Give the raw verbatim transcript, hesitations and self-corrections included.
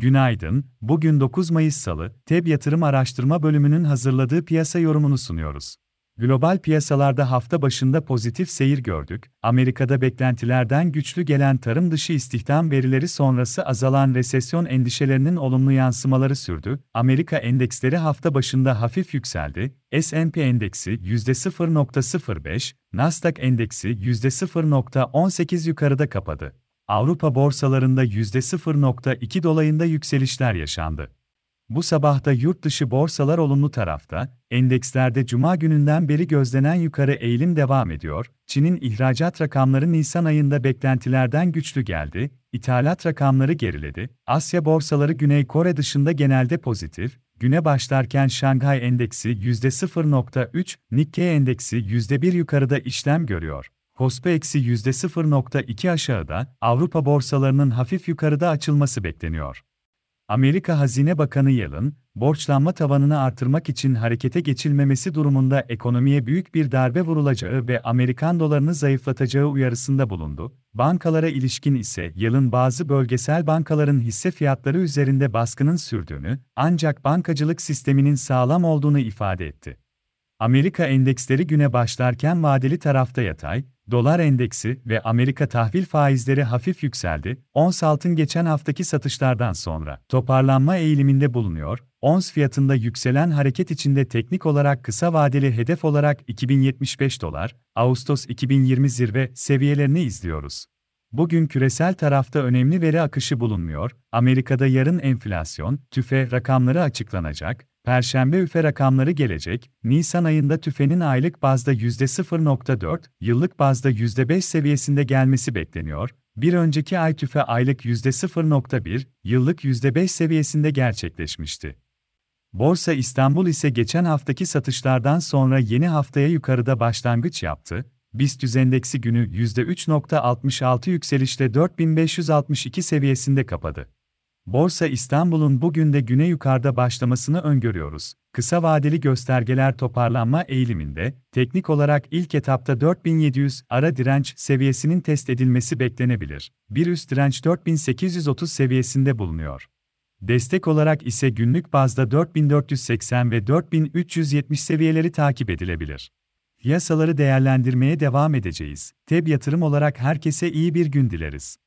Günaydın, bugün dokuz Mayıs Salı, T E B Yatırım Araştırma Bölümünün hazırladığı piyasa yorumunu sunuyoruz. Global piyasalarda hafta başında pozitif seyir gördük, Amerika'da beklentilerden güçlü gelen tarım dışı istihdam verileri sonrası azalan resesyon endişelerinin olumlu yansımaları sürdü, Amerika endeksleri hafta başında hafif yükseldi, S and P endeksi yüzde sıfır nokta sıfır beş, Nasdaq endeksi yüzde sıfır nokta on sekiz yukarıda kapadı. Avrupa borsalarında yüzde sıfır nokta iki dolayında yükselişler yaşandı. Bu sabah da yurt dışı borsalar olumlu tarafta, endekslerde Cuma gününden beri gözlenen yukarı eğilim devam ediyor, Çin'in ihracat rakamları Nisan ayında beklentilerden güçlü geldi, ithalat rakamları geriledi, Asya borsaları Güney Kore dışında genelde pozitif, güne başlarken Şanghay endeksi yüzde sıfır nokta üç, Nikkei endeksi yüzde bir yukarıda işlem görüyor. KOSPI eksi yüzde sıfır nokta iki aşağıda, Avrupa borsalarının hafif yukarıda açılması bekleniyor. Amerika Hazine Bakanı Yellen, borçlanma tavanını artırmak için harekete geçilmemesi durumunda ekonomiye büyük bir darbe vurulacağı ve Amerikan dolarını zayıflatacağı uyarısında bulundu. Bankalara ilişkin ise Yellen bazı bölgesel bankaların hisse fiyatları üzerinde baskının sürdüğünü, ancak bankacılık sisteminin sağlam olduğunu ifade etti. Amerika endeksleri güne başlarken vadeli tarafta yatay, dolar endeksi ve Amerika tahvil faizleri hafif yükseldi, ons altın geçen haftaki satışlardan sonra toparlanma eğiliminde bulunuyor, ons fiyatında yükselen hareket içinde teknik olarak kısa vadeli hedef olarak iki bin yetmiş beş dolar, Ağustos iki bin yirmi zirve seviyelerini izliyoruz. Bugün küresel tarafta önemli veri akışı bulunmuyor, Amerika'da yarın enflasyon, TÜFE rakamları açıklanacak, Perşembe ÜFE rakamları gelecek, Nisan ayında TÜFE'nin aylık bazda yüzde sıfır nokta dört, yıllık bazda yüzde beş seviyesinde gelmesi bekleniyor, bir önceki ay TÜFE aylık yüzde sıfır nokta bir, yıllık yüzde beş seviyesinde gerçekleşmişti. Borsa İstanbul ise geçen haftaki satışlardan sonra yeni haftaya yukarıda başlangıç yaptı, BIST yüz endeksi günü yüzde üç nokta altmış altı yükselişle dört bin beş yüz altmış iki seviyesinde kapadı. Borsa İstanbul'un bugün de güne yukarıda başlamasını öngörüyoruz. Kısa vadeli göstergeler toparlanma eğiliminde, teknik olarak ilk etapta dört bin yedi yüz ara direnç seviyesinin test edilmesi beklenebilir. Bir üst direnç dört bin sekiz yüz otuz seviyesinde bulunuyor. Destek olarak ise günlük bazda dört bin dört yüz seksen ve dört bin üç yüz yetmiş seviyeleri takip edilebilir. Piyasaları değerlendirmeye devam edeceğiz. T E B yatırım olarak herkese iyi bir gün dileriz.